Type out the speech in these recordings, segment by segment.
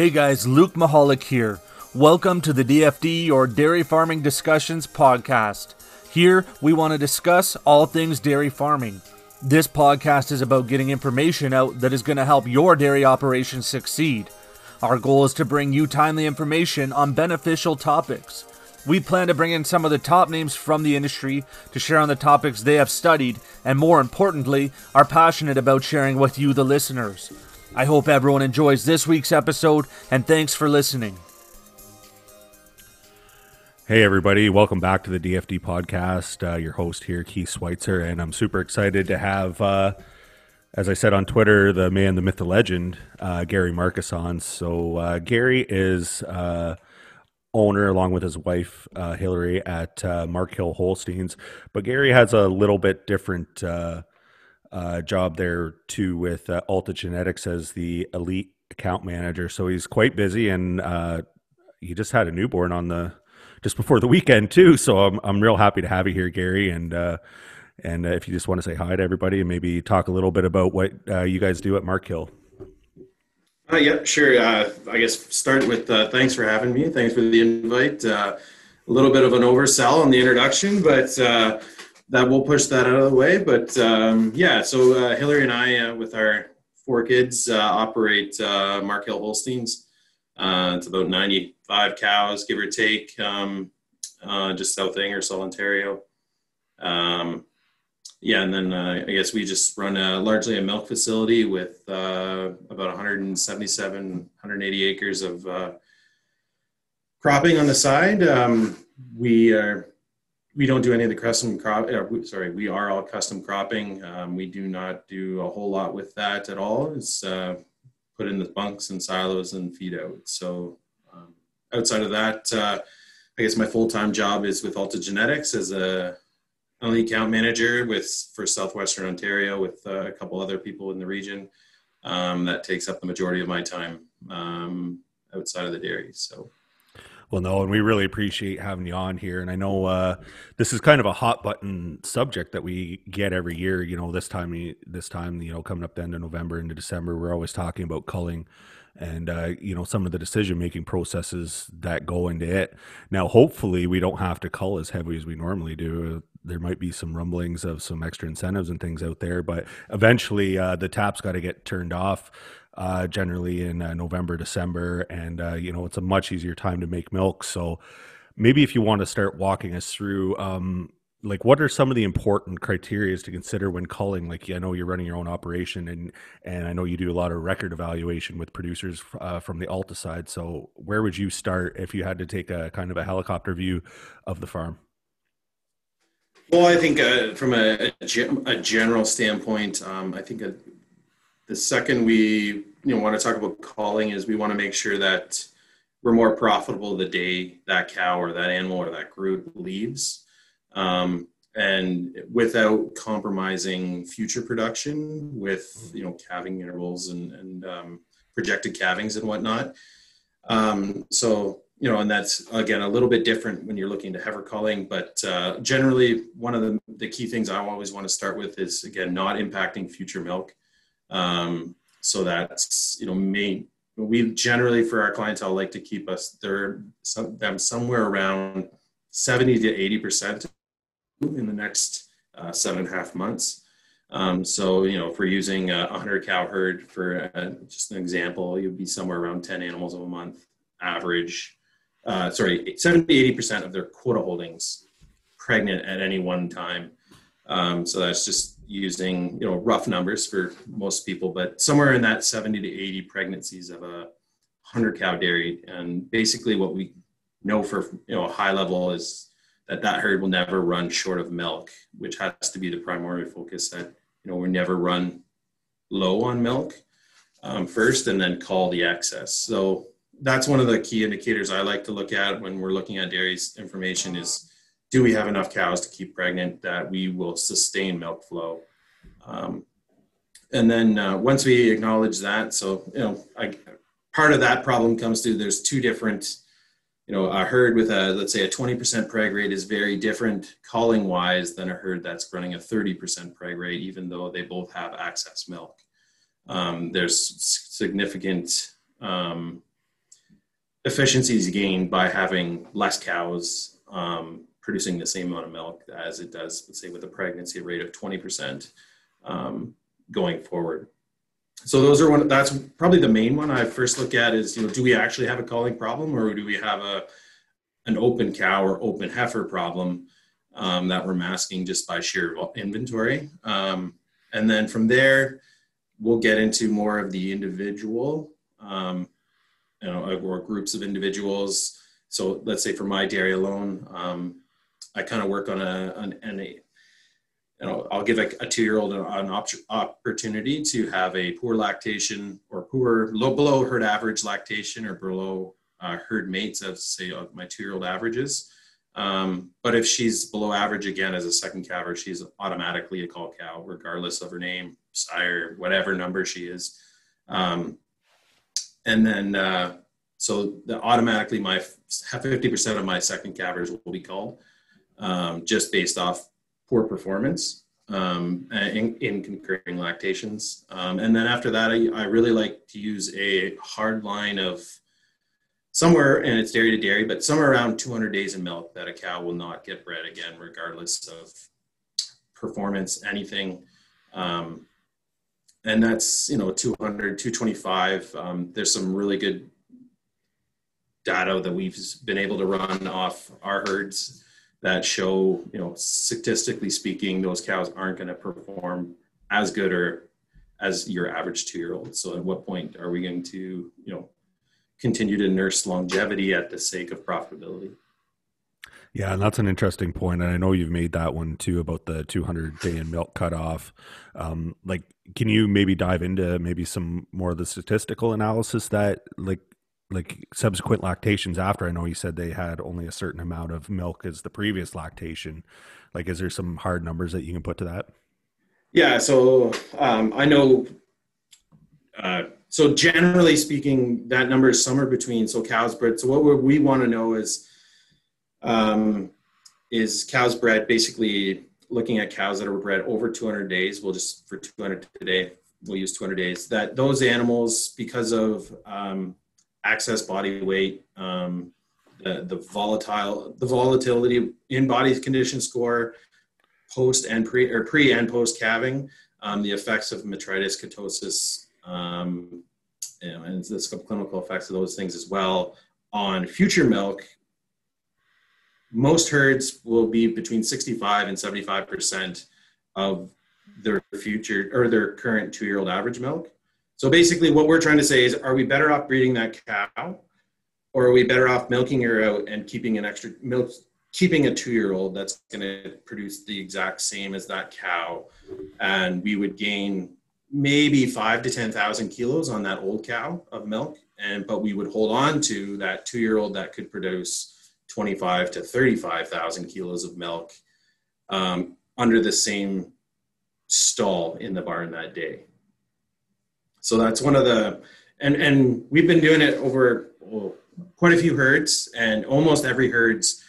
Hey guys, Luke Mahalik here. Welcome to the DFD or Dairy Farming Discussions podcast. Here we want to discuss all things dairy farming. This podcast is about getting information out that is going to help your dairy operation succeed. Our goal is to bring you timely information on beneficial topics. We plan to bring in some of the top names from the industry to share on the topics they have studied and, more importantly, are passionate about sharing with you, the listeners. I hope everyone enjoys this week's episode, and thanks for listening. Hey everybody, welcome back to the DFD podcast. Your host here, Keith Sweitzer, and I'm super excited to have, as I said on Twitter, the man, the myth, the legend, Gary Marcus on. So Gary is... owner along with his wife Hillary at Mark Hill Holsteins, but Gary has a little bit different job there too with Alta Genetics as the elite account manager. So he's quite busy, and he just had a newborn on the just before the weekend too. So I'm real happy to have you here, Gary, and if you just want to say hi to everybody and maybe talk a little bit about what you guys do at Mark Hill. Yeah, sure. I guess start with thanks for having me. Thanks for the invite. A little bit of an oversell on the introduction, but that will push that out of the way. But yeah, so Hillary and I, with our four kids, operate Mark Hill Holsteins. It's about 95 cows, give or take, just south of Ingersoll, Ontario. Yeah, and then I guess we just run largely a milk facility with about 177, 180 acres of cropping on the side. We don't do any of the custom crop. We are all custom cropping. We do not do a whole lot with that at all. It's put in the bunks and silos and feed out. So outside of that, I guess my full-time job is with Alta Genetics as a elite account manager for Southwestern Ontario with a couple other people in the region. That takes up the majority of my time outside of the dairy. So, well, no, and we really appreciate having you on here. And I know this is kind of a hot button subject that we get every year. You know, this time, you know, coming up the end of November into December, we're always talking about culling and, you know, some of the decision-making processes that go into it. Now, hopefully we don't have to cull as heavy as we normally do. There might be some rumblings of some extra incentives and things out there, but eventually the tap's got to get turned off generally in November, December, and you know, it's a much easier time to make milk. So maybe if you want to start walking us through like what are some of the important criteria to consider when culling? Like, I know you're running your own operation, and I know you do a lot of record evaluation with producers from the Alta side. So where would you start if you had to take a kind of a helicopter view of the farm? Well, I think from a general standpoint, I think the second we want to talk about culling is we want to make sure that we're more profitable the day that cow or that animal or that group leaves, and without compromising future production with calving intervals and projected calvings and whatnot. So. And that's, again, a little bit different when you're looking to heifer culling, but generally one of the key things I always want to start with is, again, not impacting future milk. So that's, we generally for our clientele like to keep them somewhere around 70 to 80% in the next 7.5 months. So, if we're using a 100 cow herd for just an example, you'd be somewhere around 10 animals a month average. 70-80% of their quota holdings pregnant at any one time. So that's just using, rough numbers for most people, but somewhere in that 70 to 80 pregnancies of 100 cow dairy. And basically what we know for, high level is that herd will never run short of milk, which has to be the primary focus, that, we never run low on milk first and then cull the excess. So that's one of the key indicators I like to look at when we're looking at dairy information is, do we have enough cows to keep pregnant that we will sustain milk flow? And then once we acknowledge that, so, part of that problem comes to, there's two different, a herd with let's say a 20% preg rate is very different culling wise than a herd that's running a 30% preg rate, even though they both have access milk. There's significant, efficiencies gained by having less cows producing the same amount of milk as it does, let's say, with a pregnancy rate of 20% going forward. So those are one. That's probably the main one I first look at is, you know, do we actually have a calving problem, or do we have an open cow or open heifer problem that we're masking just by sheer inventory? And then from there, we'll get into more of the individual, you know, or groups of individuals. So let's say for my dairy alone, I kind of work on I'll give a 2-year-old an opportunity to have a poor lactation or below herd average lactation or below herd mates of, say, my 2-year-old averages. But if she's below average again as a second calver, she's automatically a call cow, regardless of her name, sire, whatever number she is. And then, so automatically my 50% of my second calvers will be called, just based off poor performance in concurring lactations. And then after that, I really like to use a hard line of somewhere, and it's dairy to dairy, but somewhere around 200 days in milk that a cow will not get bred again, regardless of performance, anything. And that's, you know, 200, 225. There's some really good data that we've been able to run off our herds that show, you know, statistically speaking, those cows aren't going to perform as good or as your average 2-year-old. So at what point are we going to, you know, continue to nurse longevity at the sake of profitability? Yeah, and that's an interesting point. And I know you've made that one too about the 200-day in milk cutoff. Like, can you maybe dive into maybe some more of the statistical analysis that like subsequent lactations after? I know you said they had only a certain amount of milk as the previous lactation. Like, is there some hard numbers that you can put to that? Yeah, so I know, so generally speaking, that number is somewhere between, so cows bred, so what we want to know is cows bred, basically looking at cows that are bred over 200 days, we'll just, for 200 today, we'll use 200 days, that those animals, because of excess body weight, the volatility in body condition score, pre and post calving, the effects of metritis, ketosis, you know, and the subclinical effects of those things as well on future milk. Most herds will be between 65 and 75% of their future or their current 2-year-old average milk. So basically what we're trying to say is, are we better off breeding that cow, or are we better off milking her out and keeping an extra milk, keeping a 2-year-old that's going to produce the exact same as that cow? And we would gain maybe 5,000 to 10,000 kilos on that old cow of milk. But we would hold on to that 2-year-old that could produce 25 to 35,000 kilos of milk under the same stall in the barn that day. So that's one of the, and we've been doing it over quite a few herds, and almost every herd's,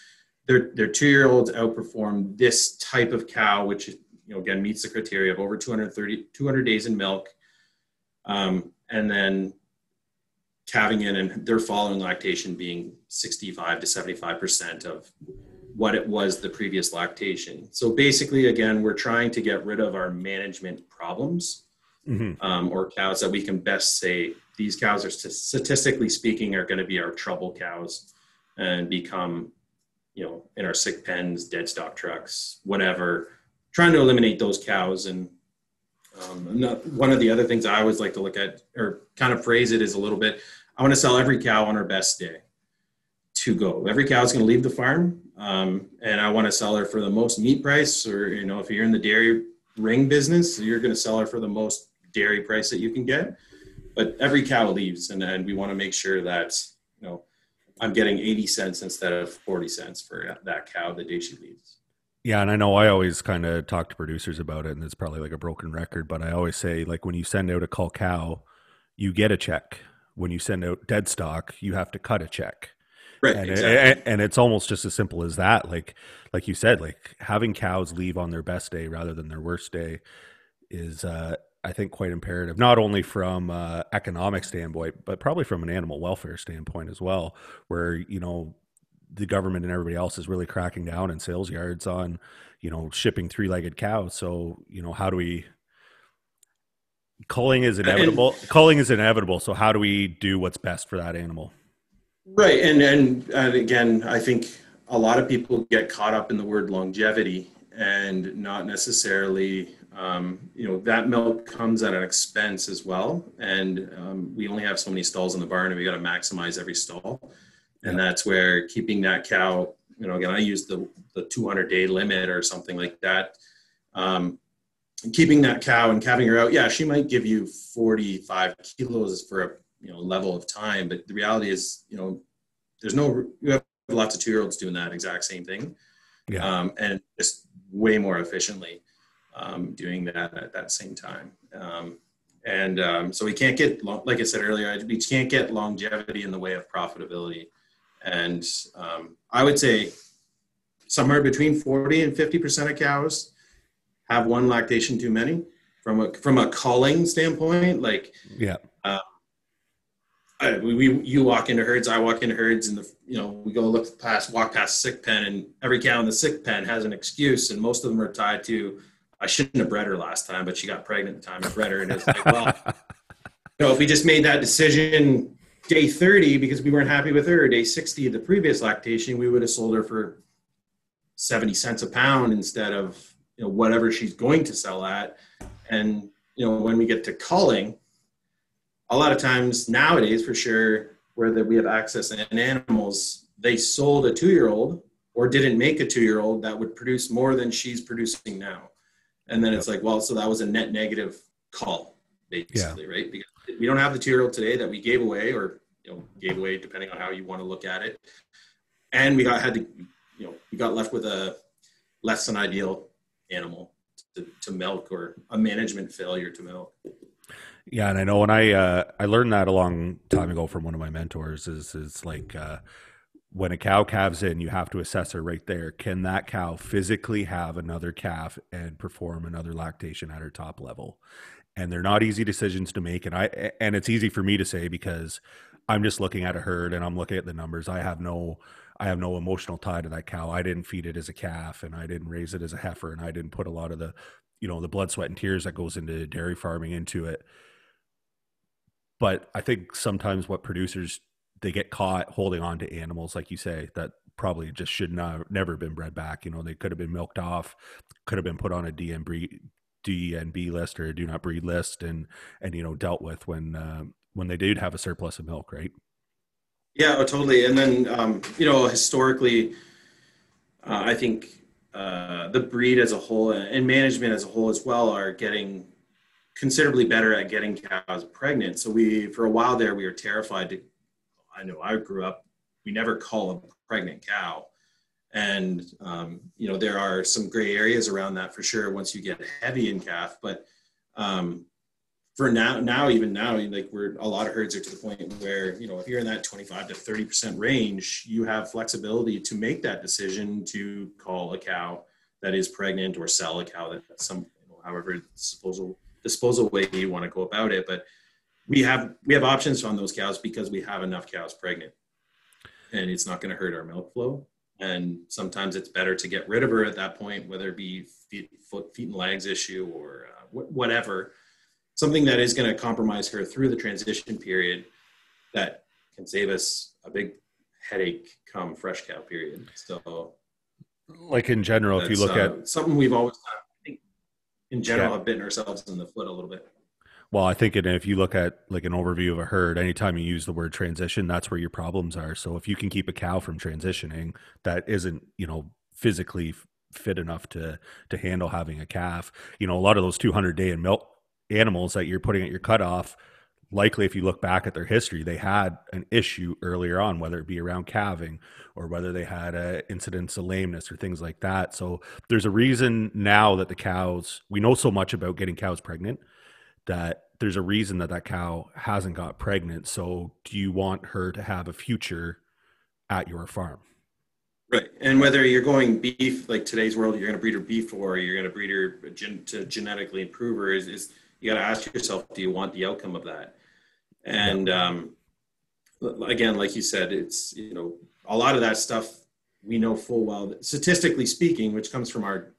their 2-year-olds outperform this type of cow, which, you know, again, meets the criteria of over 200 days in milk, and then calving in and their following lactation being 65 to 75% of what it was the previous lactation. So basically, again, we're trying to get rid of our management problems. Mm-hmm. Or cows that we can best say these cows are statistically speaking are going to be our trouble cows and become, you know, in our sick pens, dead stock trucks, whatever, trying to eliminate those cows. And one of the other things I always like to look at or kind of phrase it is a little bit, I want to sell every cow on her best day to go. Every cow is going to leave the farm, and I want to sell her for the most meat price, or, you know, if you're in the dairy ring business, so you're going to sell her for the most dairy price that you can get. But every cow leaves, and we want to make sure that, you know, I'm getting 80 cents instead of 40 cents for that cow the day she leaves. Yeah, and I know I always kind of talk to producers about it, and it's probably like a broken record, but I always say, like, when you send out a cull cow, you get a check. When you send out dead stock, you have to cut a check. Right, and, exactly. And it's almost just as simple as that. Like you said, like having cows leave on their best day rather than their worst day I think, quite imperative, not only from an economic standpoint, but probably from an animal welfare standpoint as well, where, you know, the government and everybody else is really cracking down in sales yards on, you know, shipping three-legged cows. So, you know, how do we, culling is inevitable. So how do we do what's best for that animal? Right. And again, I think a lot of people get caught up in the word longevity and not necessarily, you know, that milk comes at an expense as well. And we only have so many stalls in the barn, and we got to maximize every stall. And that's where keeping that cow, you know, again, I use the 200-day limit or something like that. Keeping that cow and calving her out, yeah, she might give you 45 kilos for a, you know, level of time. But the reality is, you know, there's no, you have lots of 2-year-olds doing that exact same thing. Yeah. And just way more efficiently doing that at that same time. So we can't get, like I said earlier, we can't get longevity in the way of profitability. And I would say somewhere between 40 and 50% of cows have one lactation too many from a culling standpoint. Like, yeah, you walk into herds, I walk into herds, and you know, we go walk past sick pen, and every cow in the sick pen has an excuse, and most of them are tied to, I shouldn't have bred her last time, but she got pregnant the time I bred her. And it's like, well, you know, if we just made that decision day 30 because we weren't happy with her, day 60 of the previous lactation, we would have sold her for 70 cents a pound instead of, you know, whatever she's going to sell at. And, you know, when we get to culling, a lot of times nowadays, for sure, where that we have access in animals, they sold a 2-year-old or didn't make a 2-year-old that would produce more than she's producing now. And then it's like, well, so that was a net negative call, basically, yeah, right? Because we don't have the 2-year-old today that we gave away, or, you know, depending on how you want to look at it. And we got left with a less than ideal animal to milk, or a management failure to milk. Yeah, and I know when I learned that a long time ago from one of my mentors is like, when a cow calves in, you have to assess her right there. Can that cow physically have another calf and perform another lactation at her top level? And they're not easy decisions to make. And it's easy for me to say, because I'm just looking at a herd and I'm looking at the numbers. I have no emotional tie to that cow. I didn't feed it as a calf, and I didn't raise it as a heifer, and I didn't put a lot of the, you know, the blood, sweat, and tears that goes into dairy farming into it. But I think sometimes what producers, they get caught holding on to animals, like you say, that probably just should never been bred back. You know, they could have been milked off, could have been put on a DNB list or a do not breed list, and you know, dealt with when they did have a surplus of milk, right? Yeah, oh, totally. And then, you know, historically, I think the breed as a whole and management as a whole as well are getting considerably better at getting cows pregnant. So for a while there, we were terrified to, I know I grew up, we never call a pregnant cow. And, you know, there are some gray areas around that for sure once you get heavy in calf. But for now, like a lot of herds are to the point where, you know, if you're in that 25 to 30% range, you have flexibility to make that decision to call a cow that is pregnant, or sell a cow however disposal way you want to go about it. But we have options on those cows because we have enough cows pregnant, and it's not going to hurt our milk flow. And sometimes it's better to get rid of her at that point, whether it be feet and legs issue or whatever, something that is going to compromise her through the transition period that can save us a big headache come fresh cow period. So like in general, if you look at something we've always done, I think in general, have bitten ourselves in the foot a little bit. Well, I think if you look at like an overview of a herd, anytime you use the word transition, that's where your problems are. So if you can keep a cow from transitioning that isn't, you know, physically fit enough to handle having a calf, you know, a lot of those 200-day and milk animals that you're putting at your cutoff, likely if you look back at their history, they had an issue earlier on, whether it be around calving or whether they had incidents of lameness or things like that. So there's a reason now that we know so much about getting cows pregnant, that there's a reason that cow hasn't got pregnant. So do you want her to have a future at your farm? Right. And whether you're going beef, like today's world, you're going to breed her beef, or you're going to breed her to genetically improve her, is you got to ask yourself, do you want the outcome of that? And again, like you said, it's, you know, a lot of that stuff we know full well, that statistically speaking, which comes from our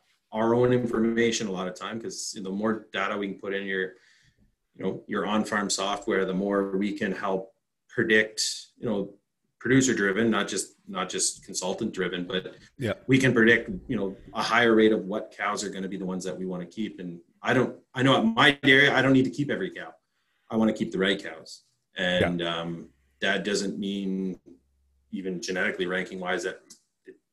own information a lot of time, because the more data we can put in your, you know, your on-farm software, the more we can help predict, you know, producer driven, not just consultant driven, but we can predict, you know, a higher rate of what cows are going to be the ones that we want to keep. And I know at my dairy, I don't need to keep every cow. I want to keep the right cows. And that doesn't mean even genetically ranking wise that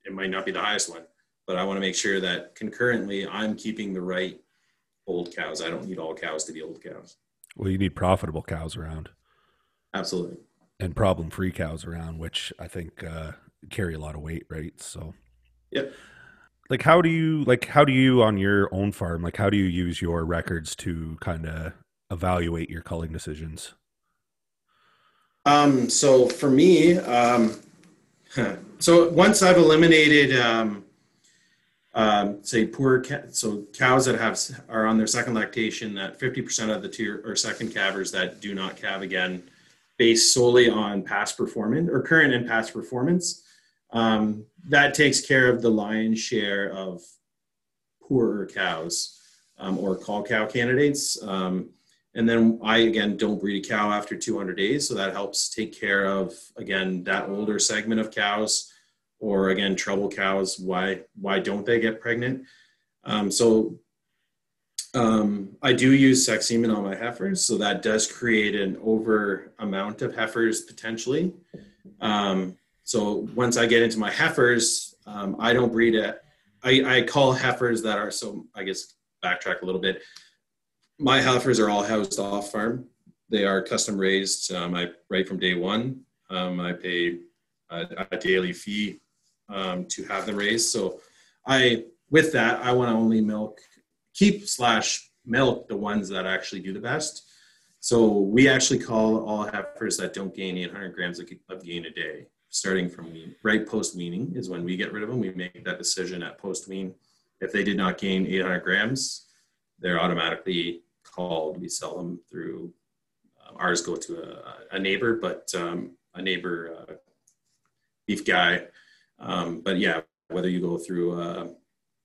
it might not be the highest one, but I want to make sure that concurrently I'm keeping the right old cows. I don't need all cows to be old cows. Well, you need profitable cows around. Absolutely. And problem-free cows around, which I think carry a lot of weight, right? So, like, how do you on your own farm, like, how do you use your records to kind of evaluate your culling decisions? So for me, so once I've eliminated, say so cows that are on their second lactation, that 50% of the two or second calvers that do not calve again, based solely on past performance or current and past performance, that takes care of the lion's share of poorer cows, or call cow candidates. And then I, again, don't breed a cow after 200 days. So that helps take care of, again, that older segment of cows, or again, trouble cows. Why don't they get pregnant? I do use sex semen on my heifers. So that does create an over amount of heifers potentially. So once I get into my heifers, I don't breed I call heifers that are, so I guess backtrack a little bit. My heifers are all housed off farm. They are custom raised. Right from day one, I pay a daily fee to have them raised. So with that, I want to only keep/milk the ones that actually do the best. So we actually call all heifers that don't gain 800 grams of gain a day, starting from wean. Right post weaning is when we get rid of them. We make that decision at post wean. If they did not gain 800 grams, they're automatically called. We sell them through, ours go to a neighbor, but a neighbor beef guy. But yeah, whether you go through,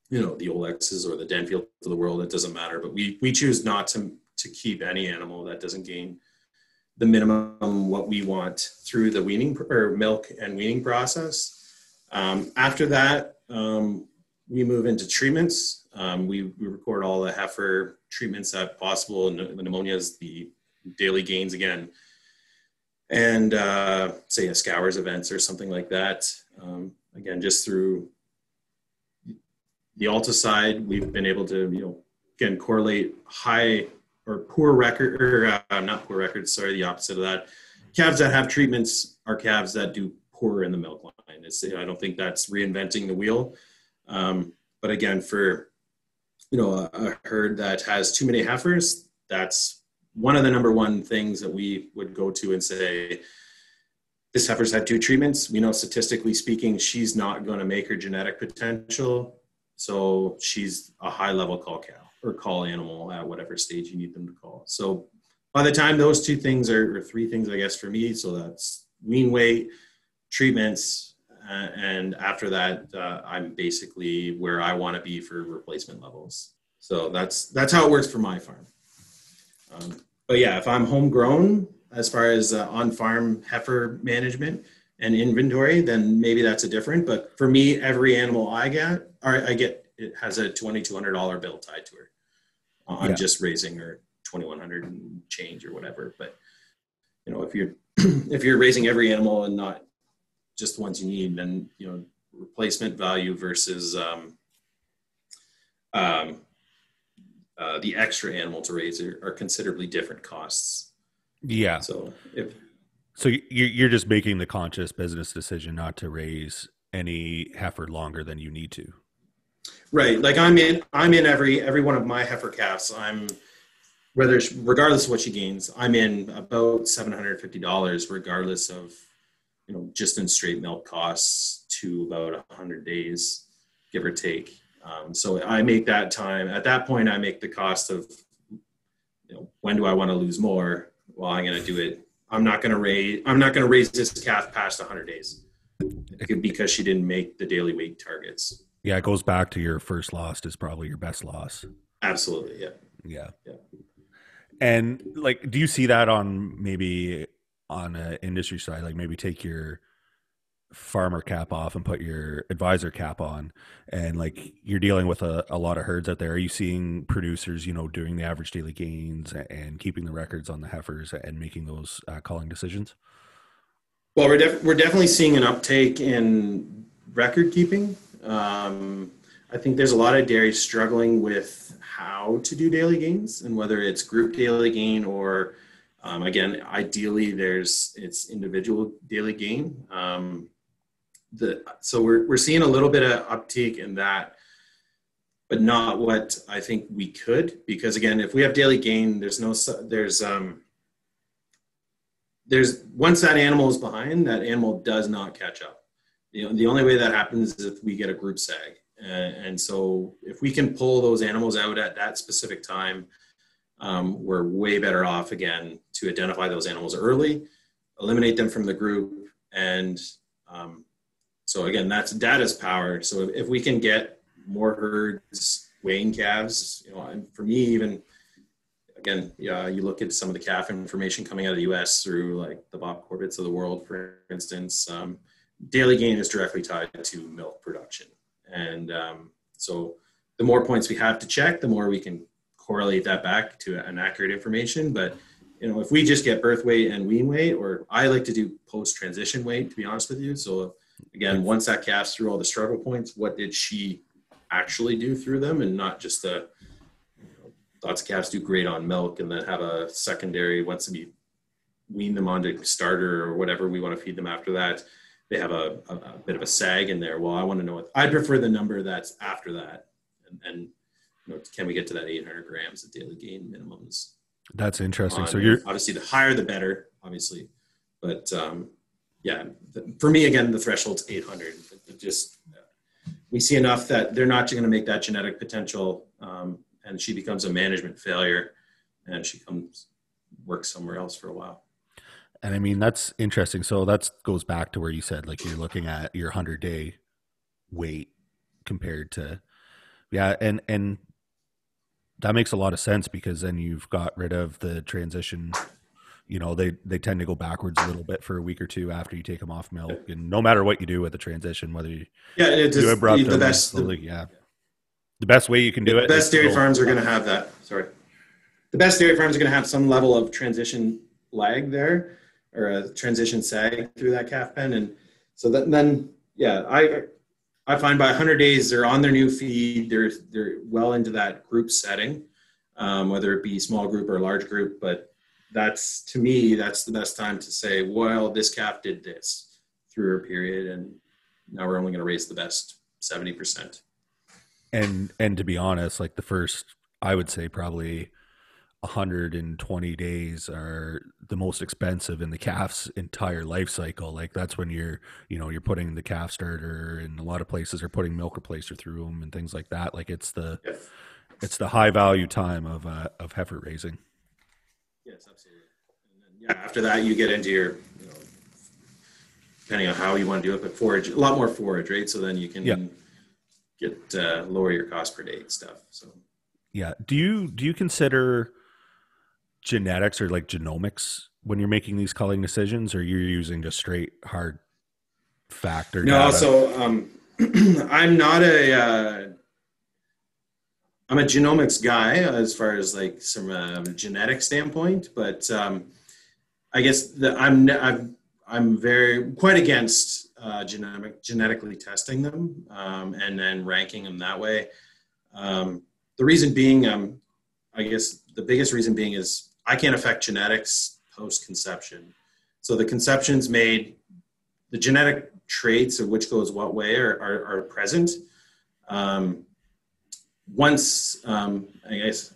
you know, the Olexes or the Denfield of the world, it doesn't matter. But we choose not to keep any animal that doesn't gain the minimum what we want through the weaning or milk and weaning process. After that, we move into treatments. We record all the heifer treatments that possible. The pneumonia is the daily gains again. And say a scours events or something like that. Again, just through the Alta side, we've been able to, you know, again, correlate high or poor record, or not poor records, sorry, the opposite of that. Calves that have treatments are calves that do poorer in the milk line. I don't think that's reinventing the wheel. But again, for, you know, a herd that has too many heifers, that's one of the number one things that we would go to and say, this heifer's had two treatments. We know statistically speaking, she's not going to make her genetic potential. So she's a high level call cow or call animal at whatever stage you need them to call. So by the time those two things or three things, I guess for me, so that's wean weight, treatments, and after that, I'm basically where I want to be for replacement levels. So that's how it works for my farm. But yeah, if I'm homegrown, as far as on-farm heifer management and inventory, then maybe that's a different. But for me, every animal I get, it has a $2,200 bill tied to her on just raising her, $2,100 and change or whatever. But you know, if you're raising every animal and not just the ones you need, then, you know, replacement value versus the extra animal to raise are considerably different costs. Yeah. So you're just making the conscious business decision not to raise any heifer longer than you need to. Right. Like I'm in every one of my heifer calves. Regardless of what she gains, I'm in about $750, regardless of, you know, just in straight milk costs to about 100 days, give or take. So I make that time at that point. I make the cost of when do I want to lose more? Well, I'm going to do it. I'm not going to raise this calf past 100 days because she didn't make the daily weight targets. Yeah. It goes back to your first loss is probably your best loss. Absolutely. Yeah. Yeah. Yeah. And like, do you see that on maybe on an industry side, like maybe take your farmer cap off and put your advisor cap on, and like you're dealing with a lot of herds out there. Are you seeing producers, doing the average daily gains and keeping the records on the heifers and making those calling decisions? Well, we're definitely seeing an uptake in record keeping. I think there's a lot of dairy struggling with how to do daily gains, and whether it's group daily gain or again, ideally it's individual daily gain. So we're seeing a little bit of uptick in that, but not what I think we could, because again, if we have daily gain, once that animal is behind, that animal does not catch up. The only way that happens is if we get a group sag. And so if we can pull those animals out at that specific time, we're way better off again to identify those animals early, eliminate them from the group. And, so again, that's data's power. So if we can get more herds weighing calves, and for me, even again, you look at some of the calf information coming out of the US through like the Bob Corbett's of the world, for instance, daily gain is directly tied to milk production. And so the more points we have to check, the more we can correlate that back to an accurate information. But, if we just get birth weight and wean weight, or I like to do post-transition weight, to be honest with you. So again, once that calf's through all the struggle points, what did she actually do through them? And not just the, lots of calves do great on milk and then have a secondary, once we wean them onto starter or whatever we want to feed them after that, they have a bit of a sag in there. Well, I want to know I'd prefer the number that's after that. And can we get to that 800 grams of daily gain minimums? That's interesting. So you're obviously the higher, the better, obviously. But for me, again, the threshold's 800. We see enough that they're not going to make that genetic potential. And she becomes a management failure, and she works somewhere else for a while. And I mean, that's interesting. So that goes back to where you said, like, you're looking at your 100-day weight compared to, and that makes a lot of sense, because then you've got rid of the transition. They tend to go backwards a little bit for a week or two after you take them off milk, and no matter what you do with the transition, whether you do abrupt the best, slowly, the best way you can do it. The best dairy farms are going to have that. Sorry, the best dairy farms are going to have some level of transition lag there, or a transition sag through that calf pen. And so I find by 100 days, they're on their new feed. They're well into that group setting, whether it be small group or large group. But that's the best time to say, well, this calf did this through her period, and now we're only going to raise the best 70%. And to be honest, like the first, I would say probably 120 days are the most expensive in the calf's entire life cycle. Like that's when you're putting the calf starter, and a lot of places are putting milk replacer through them and things like that. Like it's the high value time of heifer raising. Yes, absolutely. And then after that, you get into your, depending on how you want to do it, but forage, a lot more forage, right? So then you can get lower your cost per day and stuff. So do you consider genetics or like genomics when you're making these culling decisions, or you're using just straight hard factor data? No, so I'm not I'm a genomics guy as far as like some genetic standpoint, but I guess I'm very quite against genetically testing them and then ranking them that way. The reason being, I guess the biggest reason being is, I can't affect genetics post-conception. So the conception's made, the genetic traits of which goes what way are present. I guess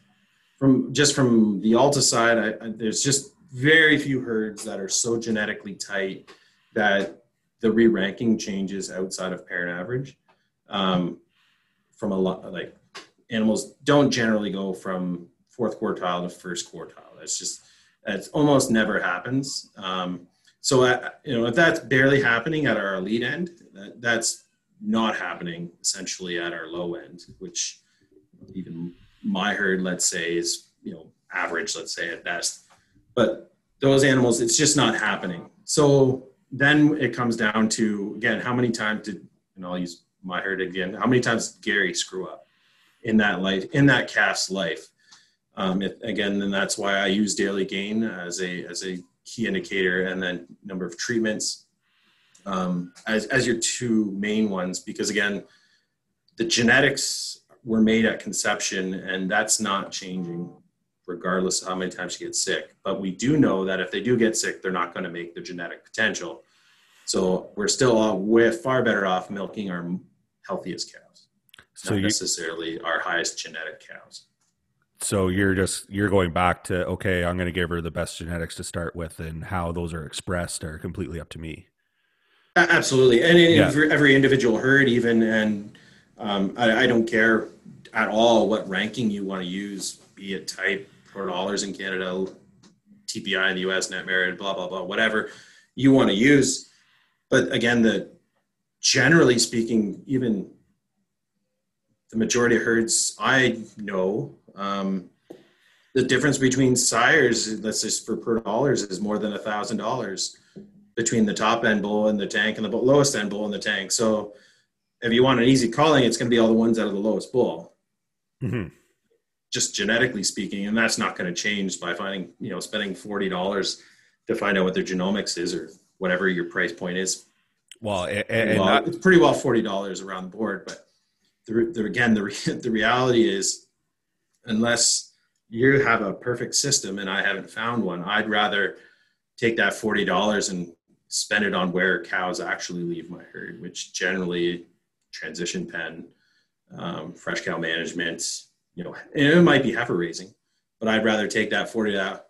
from the Alta side, there's just very few herds that are so genetically tight that the re-ranking changes outside of parent average. From a lot, like animals don't generally go from fourth quartile to first quartile. That's just, it almost never happens. So if that's barely happening at our elite end, that's not happening essentially at our low end, which even my herd, let's say, is, average, let's say, at best. But those animals, it's just not happening. So then it comes down to, again, how many times did, and I'll use my herd again, how many times did Gary screw up in that calf's life? Then that's why I use daily gain as a key indicator, and then number of treatments as your two main ones, because again, the genetics were made at conception, and that's not changing regardless of how many times you get sick. But we do know that if they do get sick, they're not going to make their genetic potential. So we're still far better off milking our healthiest cows, not necessarily our highest genetic cows. So you're going back to, okay, I'm going to give her the best genetics to start with, and how those are expressed are completely up to me. Absolutely. And every individual herd even, and I don't care at all what ranking you want to use, be it type, pro dollars in Canada, TPI in the US, net merit, blah, blah, blah, whatever you want to use. But again, generally speaking, even the majority of herds I know, the difference between sires, let's just for per dollars, is more than $1,000 between the top end bull and the tank and the lowest end bull and the tank. So if you want an easy calling, it's going to be all the ones out of the lowest bull, mm-hmm. just genetically speaking. And that's not going to change by finding, spending $40 to find out what their genomics is or whatever your price point is. Well, it's pretty well $40 around the board, but the reality is, unless you have a perfect system, and I haven't found one, I'd rather take that $40 and spend it on where cows actually leave my herd, which generally transition pen, fresh cow management, and it might be heifer raising, but I'd rather take that $40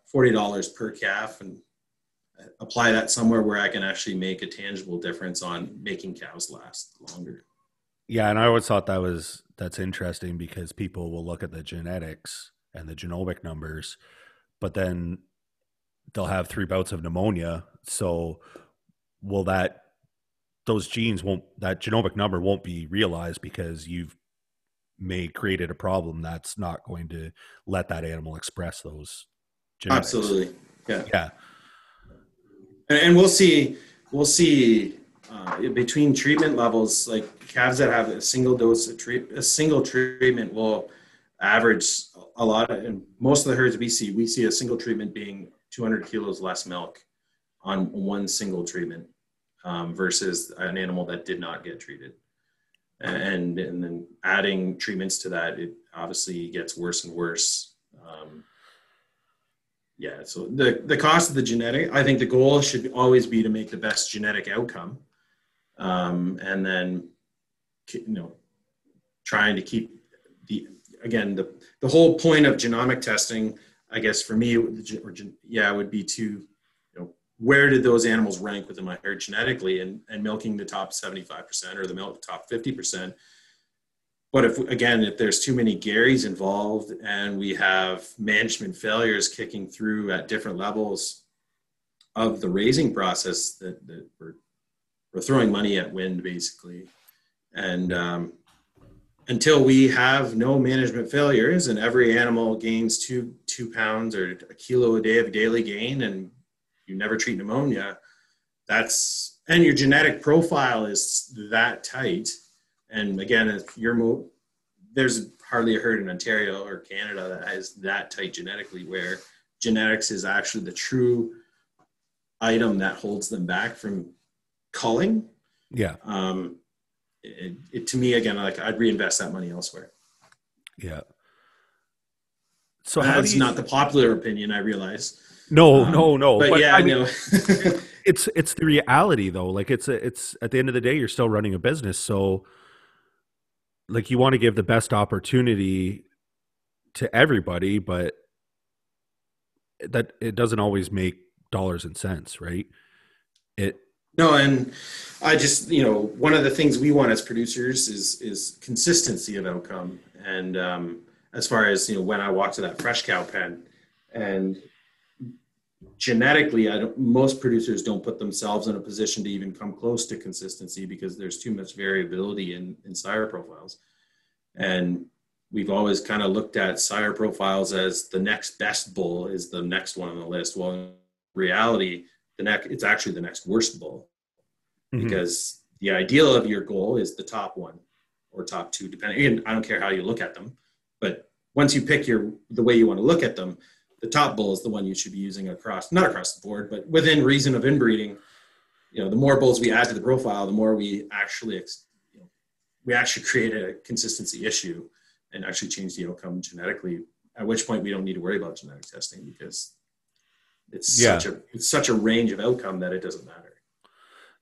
per calf and apply that somewhere where I can actually make a tangible difference on making cows last longer. Yeah. And I always thought that's interesting, because people will look at the genetics and the genomic numbers, but then they'll have 3 bouts of pneumonia. So that genomic number won't be realized, because you've created a problem that's not going to let that animal express those genetics. Absolutely. Yeah. Yeah. And we'll see. Between treatment levels, like calves that have a single treatment will average a lot of, and most of the herds we see a single treatment being 200 kilos less milk on one single treatment versus an animal that did not get treated. And then adding treatments to that, it obviously gets worse and worse. So the cost of the genetic, I think the goal should always be to make the best genetic outcome. Trying to keep the whole point of genomic testing, I guess for me, would be to, where did those animals rank within my herd genetically, and milking the top 75% or top 50%. But if there's too many Garys involved and we have management failures kicking through at different levels of the raising process, that we're throwing money at wind, basically. And until we have no management failures and every animal gains 2 pounds or a kilo a day of daily gain, and you never treat pneumonia, and your genetic profile is that tight. And again, there's hardly a herd in Ontario or Canada that has that tight genetically, where genetics is actually the true item that holds them back from culling. Yeah. To me, again, like, I'd reinvest that money elsewhere. Yeah. So that's not the popular opinion, I realize. No. But yeah, I know. It's the reality, though. Like, it's at the end of the day, you're still running a business, so. Like, you want to give the best opportunity to everybody, but that it doesn't always make dollars and cents, right? And I just, one of the things we want as producers is consistency of outcome. And as far as, you know, when I walk to that fresh cow pen. And genetically, most producers don't put themselves in a position to even come close to consistency because there's too much variability in sire profiles. And we've always kind of looked at sire profiles as the next best bull is the next one on the list. Well, in reality, it's actually the next worst bull, because the ideal of your goal is the top one or top two, depending. And I don't care how you look at them, but once you pick the way you want to look at them, the top bull is the one you should be using not across the board, but within reason of inbreeding. You know, the more bulls we add to the profile, the more we actually, you know, we actually create a consistency issue and actually change the outcome genetically. At which point we don't need to worry about genetic testing because it's such a range of outcome that it doesn't matter.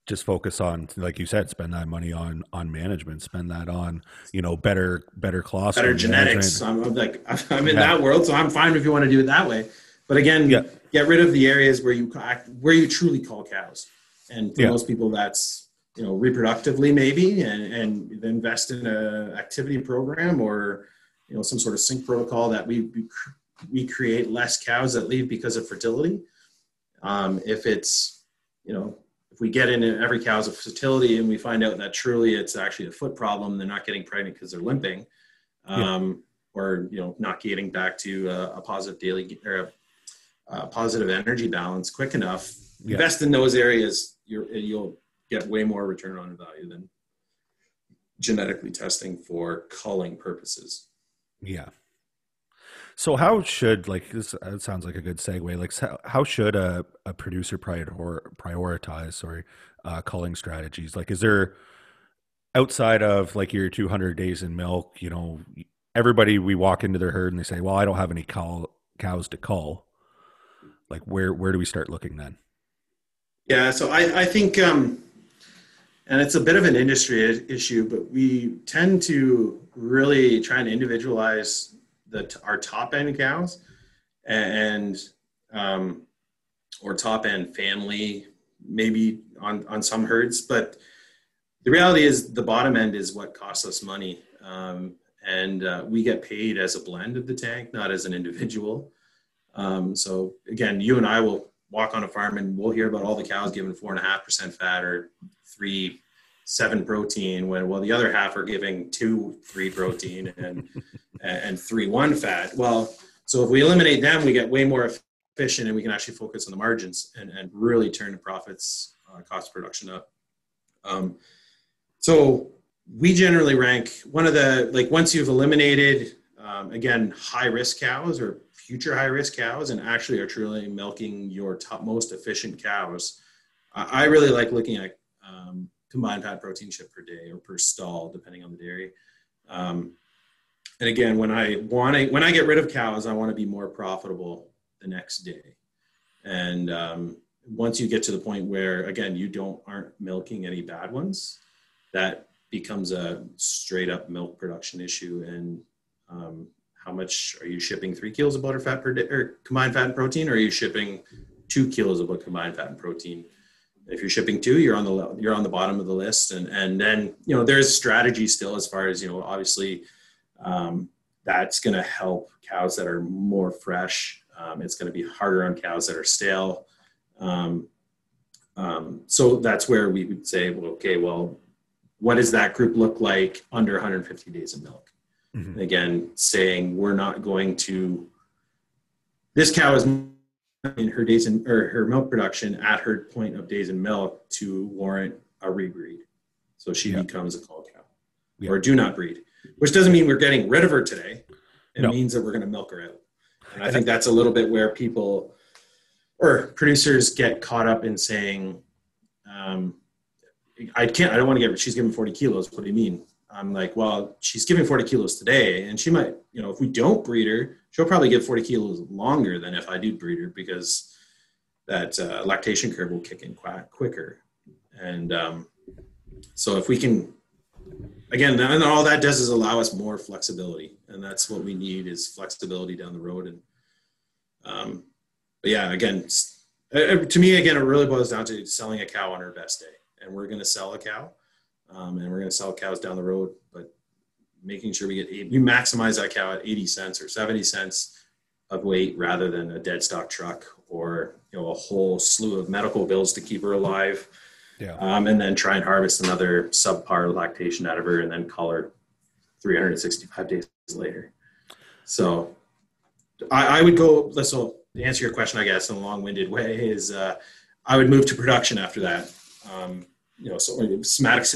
Just focus on, like you said, spend that money on management, spend that on, you know, better colostrum, better genetics. I'm in that world, so I'm fine if you want to do it that way. But again, get rid of the areas where you truly call cows. And for most people, that's, you know, reproductively maybe, and invest in a activity program or, you know, some sort of sync protocol that we create less cows that leave because of fertility. If it's, you know, if we get into every cow's fertility and we find out that truly it's actually a foot problem, they're not getting pregnant because they're limping, or, you know, not getting back to a positive daily or a positive energy balance quick enough, invest in those areas. You'll get way more return on value than genetically testing for culling purposes. Yeah. So how should, like, this sounds like a good segue, like how should a producer prioritize culling strategies? Like, is there, outside of like your 200 days in milk, you know, everybody, we walk into their herd and they say, well, I don't have any cows to cull. Like, where do we start looking then? Yeah, so I think, and it's a bit of an industry issue, but we tend to really try and individualize our top end cows and or top end family, maybe on some herds. But the reality is the bottom end is what costs us money. We get paid as a blend of the tank, not as an individual. So again, you and I will walk on a farm and we'll hear about all the cows giving 4.5% fat or 3.7 protein when the other half are giving 2.3 protein and 3.1 fat. Well, so if we eliminate them, we get way more efficient and we can actually focus on the margins and really turn the profits, cost of production up. So we generally rank once you've eliminated, again, high risk cows or future high risk cows and actually are truly milking your top most efficient cows. I really like looking at, combined fat protein ship per day or per stall, depending on the dairy. And again, when I get rid of cows, I want to be more profitable the next day. And once you get to the point where, again, you aren't milking any bad ones, that becomes a straight up milk production issue. And how much are you shipping 3 kilos of butter fat per day or combined fat and protein? Or are you shipping 2 kilos of combined fat and protein? If you're shipping two, you're on the bottom of the list. And then, you know, there's strategy still as far as, you know, obviously that's going to help cows that are more fresh. It's going to be harder on cows that are stale. So that's where we would say, well, okay, well, what does that group look like under 150 days of milk? Mm-hmm. And again, saying we're not going to, this cow is in her days in or her milk production at her point of days in milk to warrant a rebreed, so she becomes a cull cow or do not breed, which doesn't mean we're getting rid of her today. It means that we're going to milk her out. And I think that's a little bit where people or producers get caught up in saying, I don't want to get, she's giving 40 kilos. What do you mean? I'm like, well, she's giving 40 kilos today, and she might, you know, if we don't breed her, she'll probably give 40 kilos longer than if I do breed her because that lactation curve will kick in quicker. And so if we can, again, and all that does is allow us more flexibility, and that's what we need is flexibility down the road. And but yeah, again, to me, again, it really boils down to selling a cow on her best day, and we're going to sell a cow. And we're going to sell cows down the road, but making sure we maximize that cow at 80 cents or 70 cents of weight rather than a dead stock truck or, you know, a whole slew of medical bills to keep her alive. Yeah. And then try and harvest another subpar lactation out of her and then cull her 365 days later. So I would go, so to answer your question, I guess, in a long-winded way is I would move to production after that. You know, so somatic,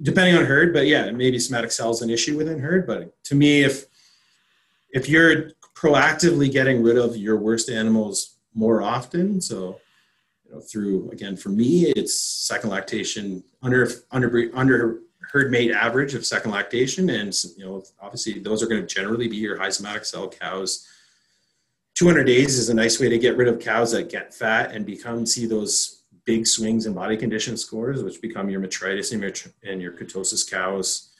depending on herd, but yeah, maybe somatic cell is an issue within herd. But to me, if you're proactively getting rid of your worst animals more often, so you know, through, again, for me, it's second lactation under herd mate average of second lactation, and you know, obviously those are going to generally be your high somatic cell cows. 200 days is a nice way to get rid of cows that get fat and see those big swings in body condition scores, which become your metritis and your kurtosis cows,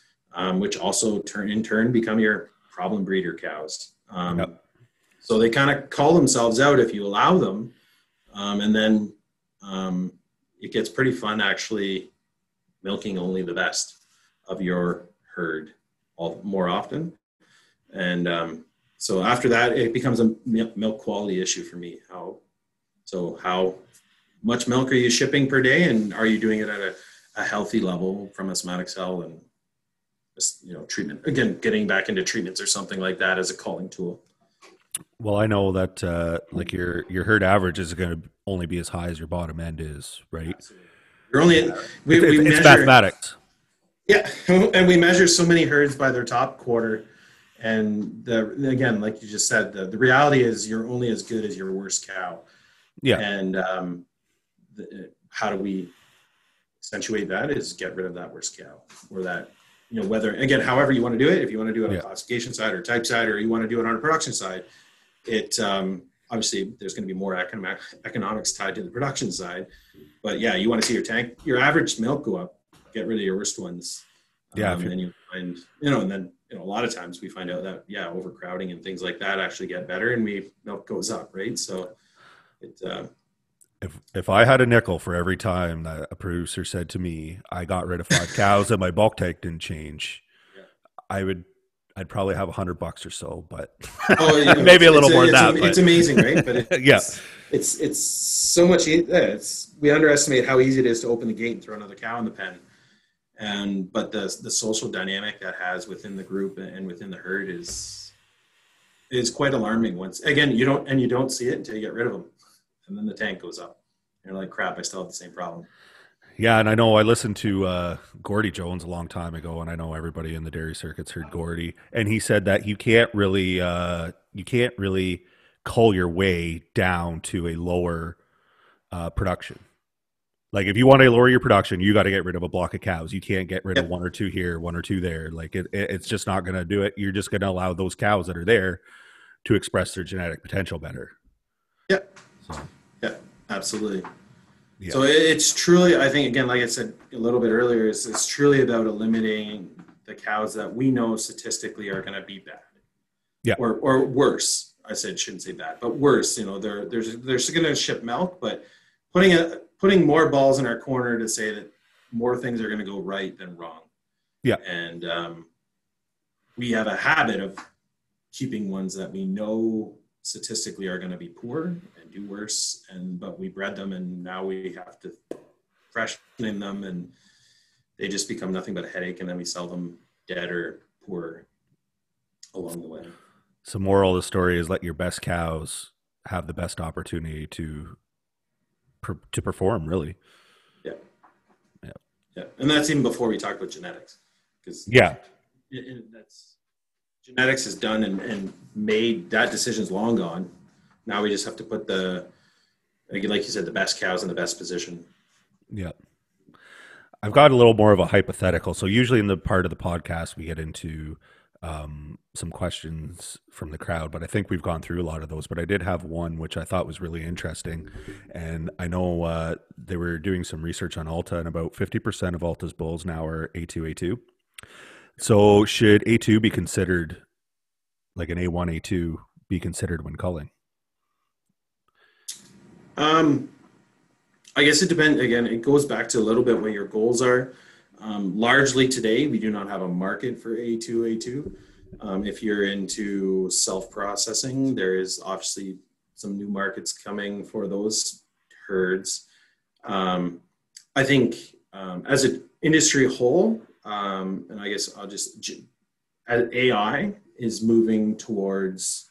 which also in turn become your problem breeder cows. Yep. So they kind of call themselves out if you allow them. And then it gets pretty fun actually milking only the best of your herd more often. And so after that, it becomes a milk quality issue for me. How much milk are you shipping per day? And are you doing it at a healthy level from a somatic cell and just, you know, treatment? Again, getting back into treatments or something like that as a calling tool. Well, I know that like your herd average is going to only be as high as your bottom end is, right? Absolutely. You're only it's mathematics. Yeah, and we measure so many herds by their top quarter, and again, like you just said, the reality is you're only as good as your worst cow. Yeah, and how do we accentuate that? Is get rid of that worst cow or that. You know, whether, again, however you want to do it, if you want to do it on a classification side or type side, or you want to do it on a production side, it obviously there's going to be more economics tied to the production side. But yeah, you want to see your average milk go up, get rid of your worst ones. And then you find, a lot of times we find out that, overcrowding and things like that actually get better and milk goes up, right? So it, If I had a nickel for every time that a producer said to me, I got rid of 5 cows and my bulk tank didn't change, I'd probably have $100 or so, but maybe a little more than that. It's amazing, right? But it's so much. We underestimate how easy it is to open the gate and throw another cow in the pen. But the social dynamic that has within the group and within the herd is quite alarming. Once again, you don't see it until you get rid of them. And then the tank goes up. You're like, crap, I still have the same problem. Yeah, and I know I listened to Gordy Jones a long time ago, and I know everybody in the dairy circuit's heard Gordy, and he said that you can't really cull your way down to a lower production. Like if you want to lower your production, you got to get rid of a block of cows. You can't get rid of one or two here, one or two there. Like it's just not going to do it. You're just going to allow those cows that are there to express their genetic potential better. Yep. So. Yeah, absolutely. Yeah. So it's truly, I think, again, like I said a little bit earlier, it's truly about eliminating the cows that we know statistically are going to be bad, or worse. I shouldn't say bad, but worse. You know, they're going to ship milk, but putting more balls in our corner to say that more things are going to go right than wrong. Yeah, and we have a habit of keeping ones that we know statistically are going to be poor and do worse, but we bred them and now we have to freshen them and they just become nothing but a headache, and then we sell them dead or poor along the way. So moral of the story is let your best cows have the best opportunity to perform, really. Yeah. And that's even before we talk about genetics, because genetics is done and made, that decision's long gone. Now we just have to put like you said, the best cows in the best position. Yeah. I've got a little more of a hypothetical. So usually in the part of the podcast, we get into some questions from the crowd, but I think we've gone through a lot of those, but I did have one, which I thought was really interesting. And I know they were doing some research on Alta, and about 50% of Alta's bulls now are A2. So should A2 be considered, like an A1, A2 be considered when culling? I guess it depends. Again, it goes back to a little bit what your goals are. Largely today, we do not have a market for A2A2. If you're into self-processing, there is obviously some new markets coming for those herds. I think as an industry whole, and I guess I'll just, AI is moving towards,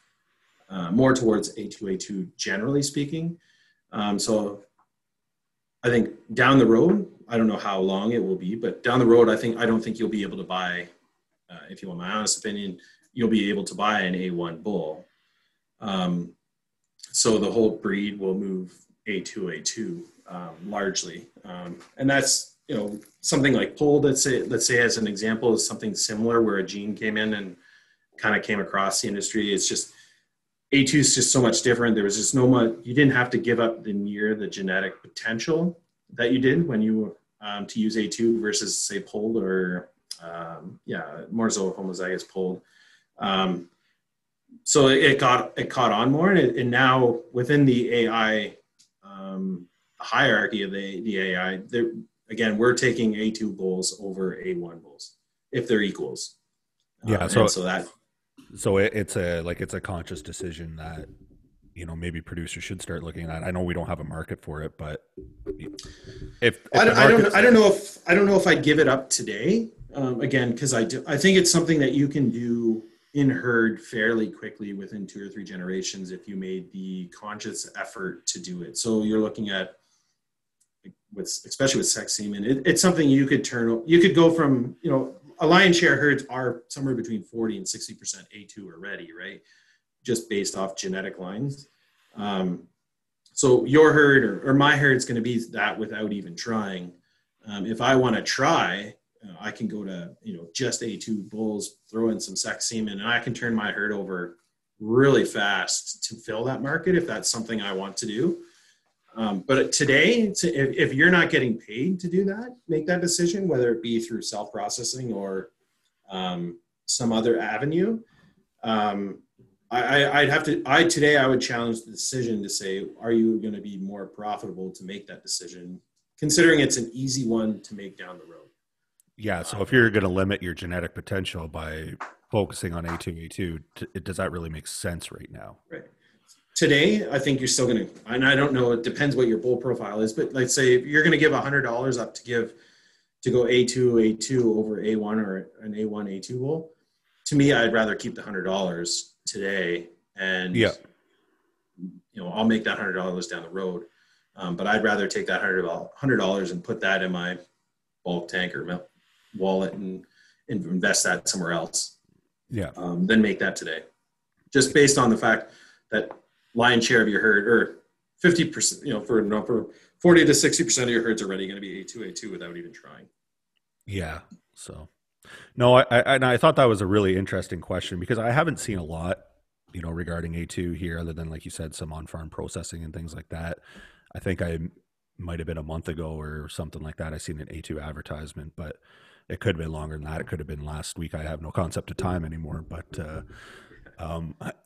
more towards A2A2 generally speaking. So I think down the road, I don't know how long it will be, but down the road, I don't think you'll be able to buy, if you want my honest opinion, you'll be able to buy an A1 bull. So the whole breed will move A2A2 largely. And that's, you know, something like pole, let's say as an example, is something similar where a gene came in and kind of came across the industry. It's just, A2 is just so much different. There was just no much, you didn't have to give up the genetic potential that you did when you to use A2 versus say polled or more so homozygous polled. So it caught on more, and now within the AI hierarchy of the AI, again, we're taking A2 bulls over A1 bulls if they're equals. Yeah. So it's a conscious decision that, you know, maybe producers should start looking at. I know we don't have a market for it, but I don't know if I'd give it up today. Again, because I think it's something that you can do in herd fairly quickly within 2 or 3 generations if you made the conscious effort to do it. So you're looking at, especially with sex semen, it's something you could go from, you know, a lion's share herds are somewhere between 40 and 60% A2 already, right? Just based off genetic lines. So your herd or my herd is going to be that without even trying. If I want to try, I can go to, you know, just A2 bulls, throw in some sex semen, and I can turn my herd over really fast to fill that market if that's something I want to do. But today, if you're not getting paid to do that, make that decision, whether it be through self-processing or some other avenue. I would challenge the decision to say, are you going to be more profitable to make that decision, considering it's an easy one to make down the road? Yeah. So if you're going to limit your genetic potential by focusing on A2A2, does that really make sense right now? Right. Today, I think you're still going to, and I don't know, it depends what your bull profile is, but let's say if you're going to give $100 up to go A2A2 over A1 or an A1A2 bull, to me, I'd rather keep the $100 today, and yeah, you know, I'll make that $100 down the road. But I'd rather take that $100 and put that in my bulk tank or wallet and invest that somewhere else. Yeah, then make that today, just based on the fact that lion's share of your herd, or 50%, you know, for 40 to 60% of your herd's already going to be A2A2 without even trying. Yeah. So no, I thought that was a really interesting question, because I haven't seen a lot, you know, regarding A2 here, other than, like you said, some on-farm processing and things like that. I think I might've been a month ago or something like that, I seen an A2 advertisement, but it could have been longer than that. It could have been last week. I have no concept of time anymore, but,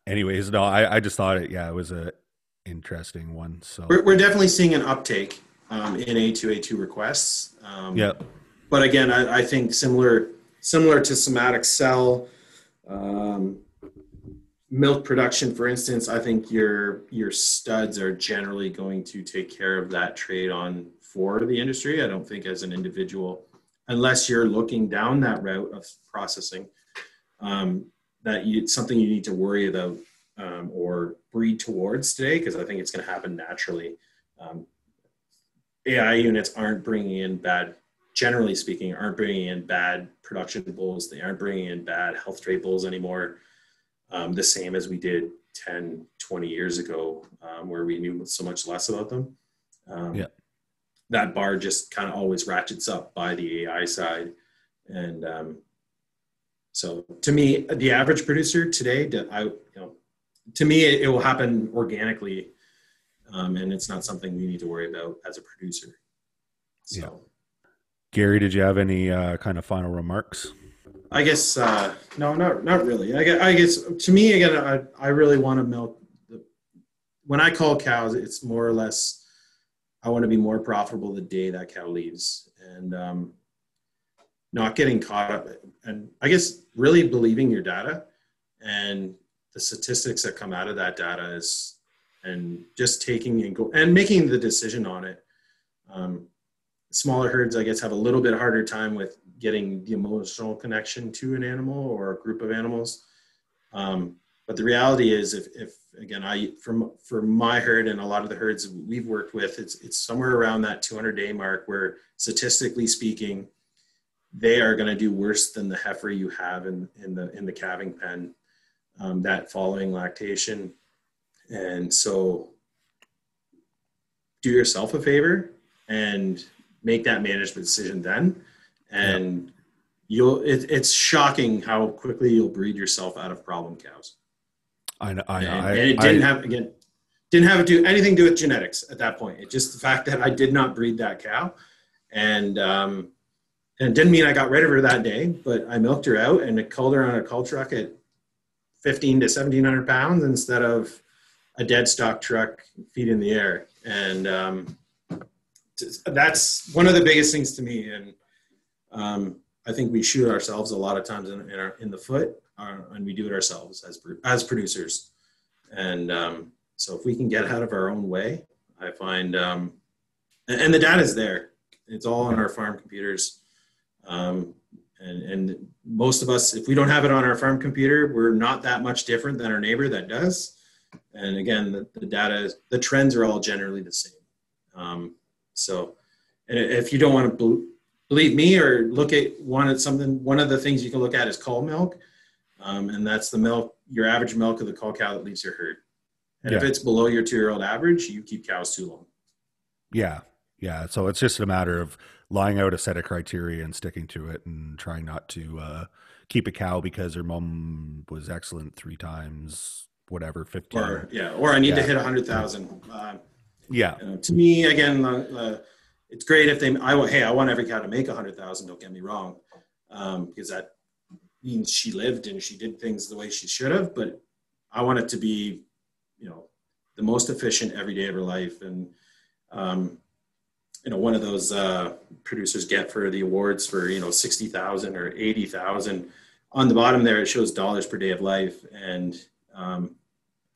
anyways, no, I just thought it was a interesting one. So we're definitely seeing an uptake, in A2A2 requests. Yep. But again, I think similar to somatic cell, milk production, for instance, I think your studs are generally going to take care of that trade on for the industry. I don't think as an individual, unless you're looking down that route of processing, it's something you need to worry about or breed towards today, because I think it's going to happen naturally. AI units generally speaking, aren't bringing in bad production bulls. They aren't bringing in bad health trait bulls anymore. The same as we did 10, 20 years ago, where we knew so much less about them. That bar just kind of always ratchets up by the AI side. And, so to me, the average producer today, it will happen organically, and it's not something we need to worry about as a producer. So, yeah. Gary, did you have any kind of final remarks? I guess no, not really. I guess to me, again, I really want to milk. When I call cows, it's more or less I want to be more profitable the day that cow leaves, and not getting caught up and I guess really believing your data and the statistics that come out of that data is, and just taking and go and making the decision on it. Smaller herds, I guess, have a little bit harder time with getting the emotional connection to an animal or a group of animals. But the reality is if again, for my herd and a lot of the herds we've worked with, it's somewhere around that 200-day mark where statistically speaking, they are going to do worse than the heifer you have in the calving pen that following lactation. And so do yourself a favor and make that management decision then. And it's shocking how quickly you'll breed yourself out of problem cows. And it didn't have anything to do with genetics at that point. It's just the fact that I did not breed that cow, and it didn't mean I got rid of her that day, but I milked her out and I culled her on a cull truck at 15 to 1,700 pounds instead of a dead stock truck, feet in the air. And that's one of the biggest things to me. And I think we shoot ourselves a lot of times in the foot, and we do it ourselves as producers. And so if we can get out of our own way, I find, and the data is there. It's all on our farm computers. And most of us, if we don't have it on our farm computer, we're not that much different than our neighbor that does. And again, the data, the trends are all generally the same. So, and if you don't want to believe me or look at one of the things you can look at is cull milk. And that's the milk, your average milk of the cull cow that leaves your herd. And if it's below your 2-year-old average, you keep cows too long. Yeah. So it's just a matter of lying out a set of criteria and sticking to it and trying not to keep a cow because her mom was excellent 3 times, whatever, 15. Or I need to hit 100,000. To me, again, it's great if I want every cow to make 100,000. Don't get me wrong, because that means she lived and she did things the way she should have. But I want it to be, the most efficient every day of her life. And one of those producers get for the awards for 60,000 or 80,000. On the bottom there, it shows dollars per day of life, and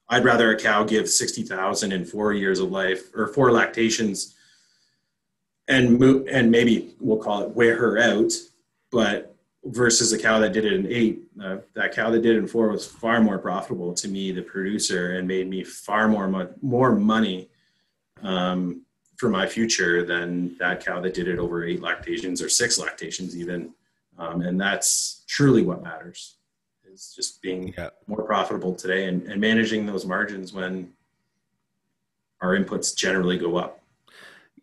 I'd rather a cow give 60,000 in 4 years of life or 4 lactations and move, and maybe we'll call it wear her out, but versus a cow that did it in 8, that cow that did it in 4 was far more profitable to me, the producer, and made me far more money for my future than that cow that did it over 8 lactations or 6 lactations even. And that's truly what matters. It's just being more profitable today and managing those margins when our inputs generally go up.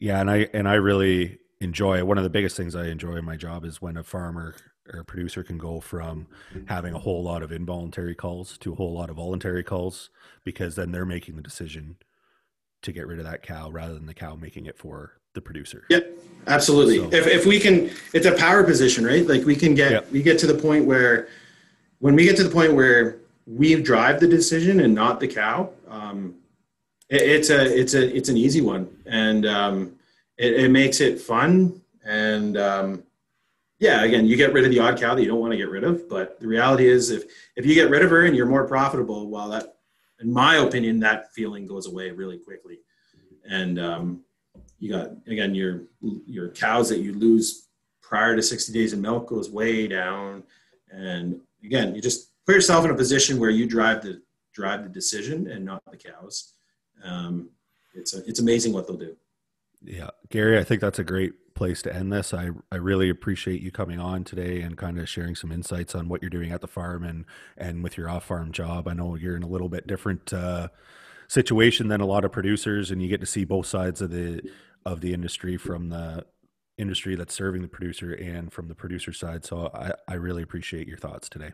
Yeah. And I really enjoy, one of the biggest things I enjoy in my job is when a farmer or a producer can go from having a whole lot of involuntary culls to a whole lot of voluntary culls, because then they're making the decision to get rid of that cow rather than the cow making it for the producer. Yep. Absolutely. So, if we can, it's a power position, right? Like when we get to the point where we drive the decision and not the cow, it's an easy one, and it makes it fun. And again, you get rid of the odd cow that you don't want to get rid of, but the reality is, if you get rid of her and you're more profitable, well, that, in my opinion, that feeling goes away really quickly. And you got, again, your cows that you lose prior to 60 days of milk goes way down. And again, you just put yourself in a position where you drive the decision and not the cows. It's amazing what they'll do. Yeah. Gary, I think that's a great place to end this. I really appreciate you coming on today and kind of sharing some insights on what you're doing at the farm and with your off-farm job. I know you're in a little bit different situation than a lot of producers, and you get to see both sides of the industry, from the industry that's serving the producer and from the producer side. So I really appreciate your thoughts today.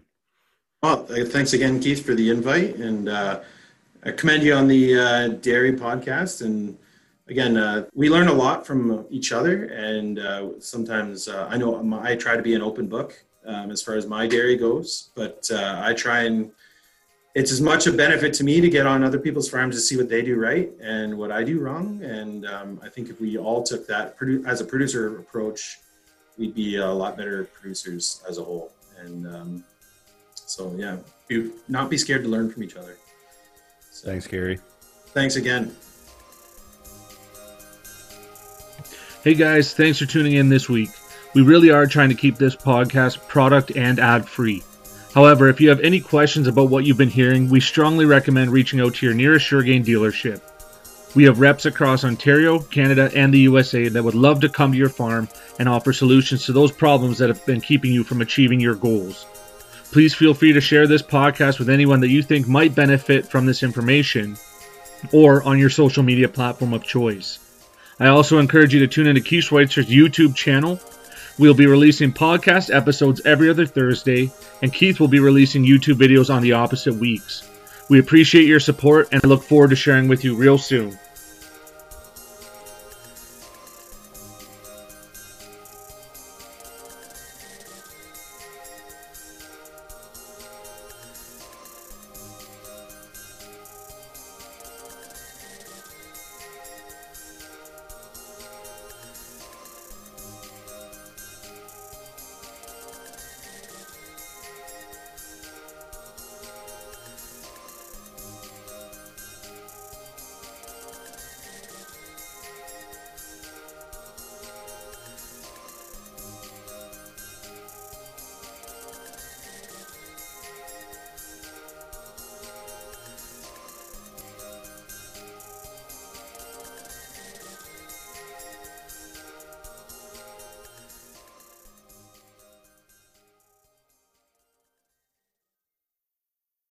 Well, thanks again, Keith, for the invite. And I commend you on the dairy podcast. And again, we learn a lot from each other. And sometimes I know I try to be an open book as far as my dairy goes, but I try and it's as much a benefit to me to get on other people's farms to see what they do right and what I do wrong. And I think if we all took that as a producer approach, we'd be a lot better producers as a whole. And so, yeah, not be scared to learn from each other. So, thanks, Gary. Thanks again. Hey guys, thanks for tuning in this week. We really are trying to keep this podcast product and ad free. However, if you have any questions about what you've been hearing, we strongly recommend reaching out to your nearest SureGain dealership. We have reps across Ontario, Canada, and the USA that would love to come to your farm and offer solutions to those problems that have been keeping you from achieving your goals. Please feel free to share this podcast with anyone that you think might benefit from this information or on your social media platform of choice. I also encourage you to tune into Keith Schweitzer's YouTube channel. We'll be releasing podcast episodes every other Thursday, and Keith will be releasing YouTube videos on the opposite weeks. We appreciate your support and look forward to sharing with you real soon.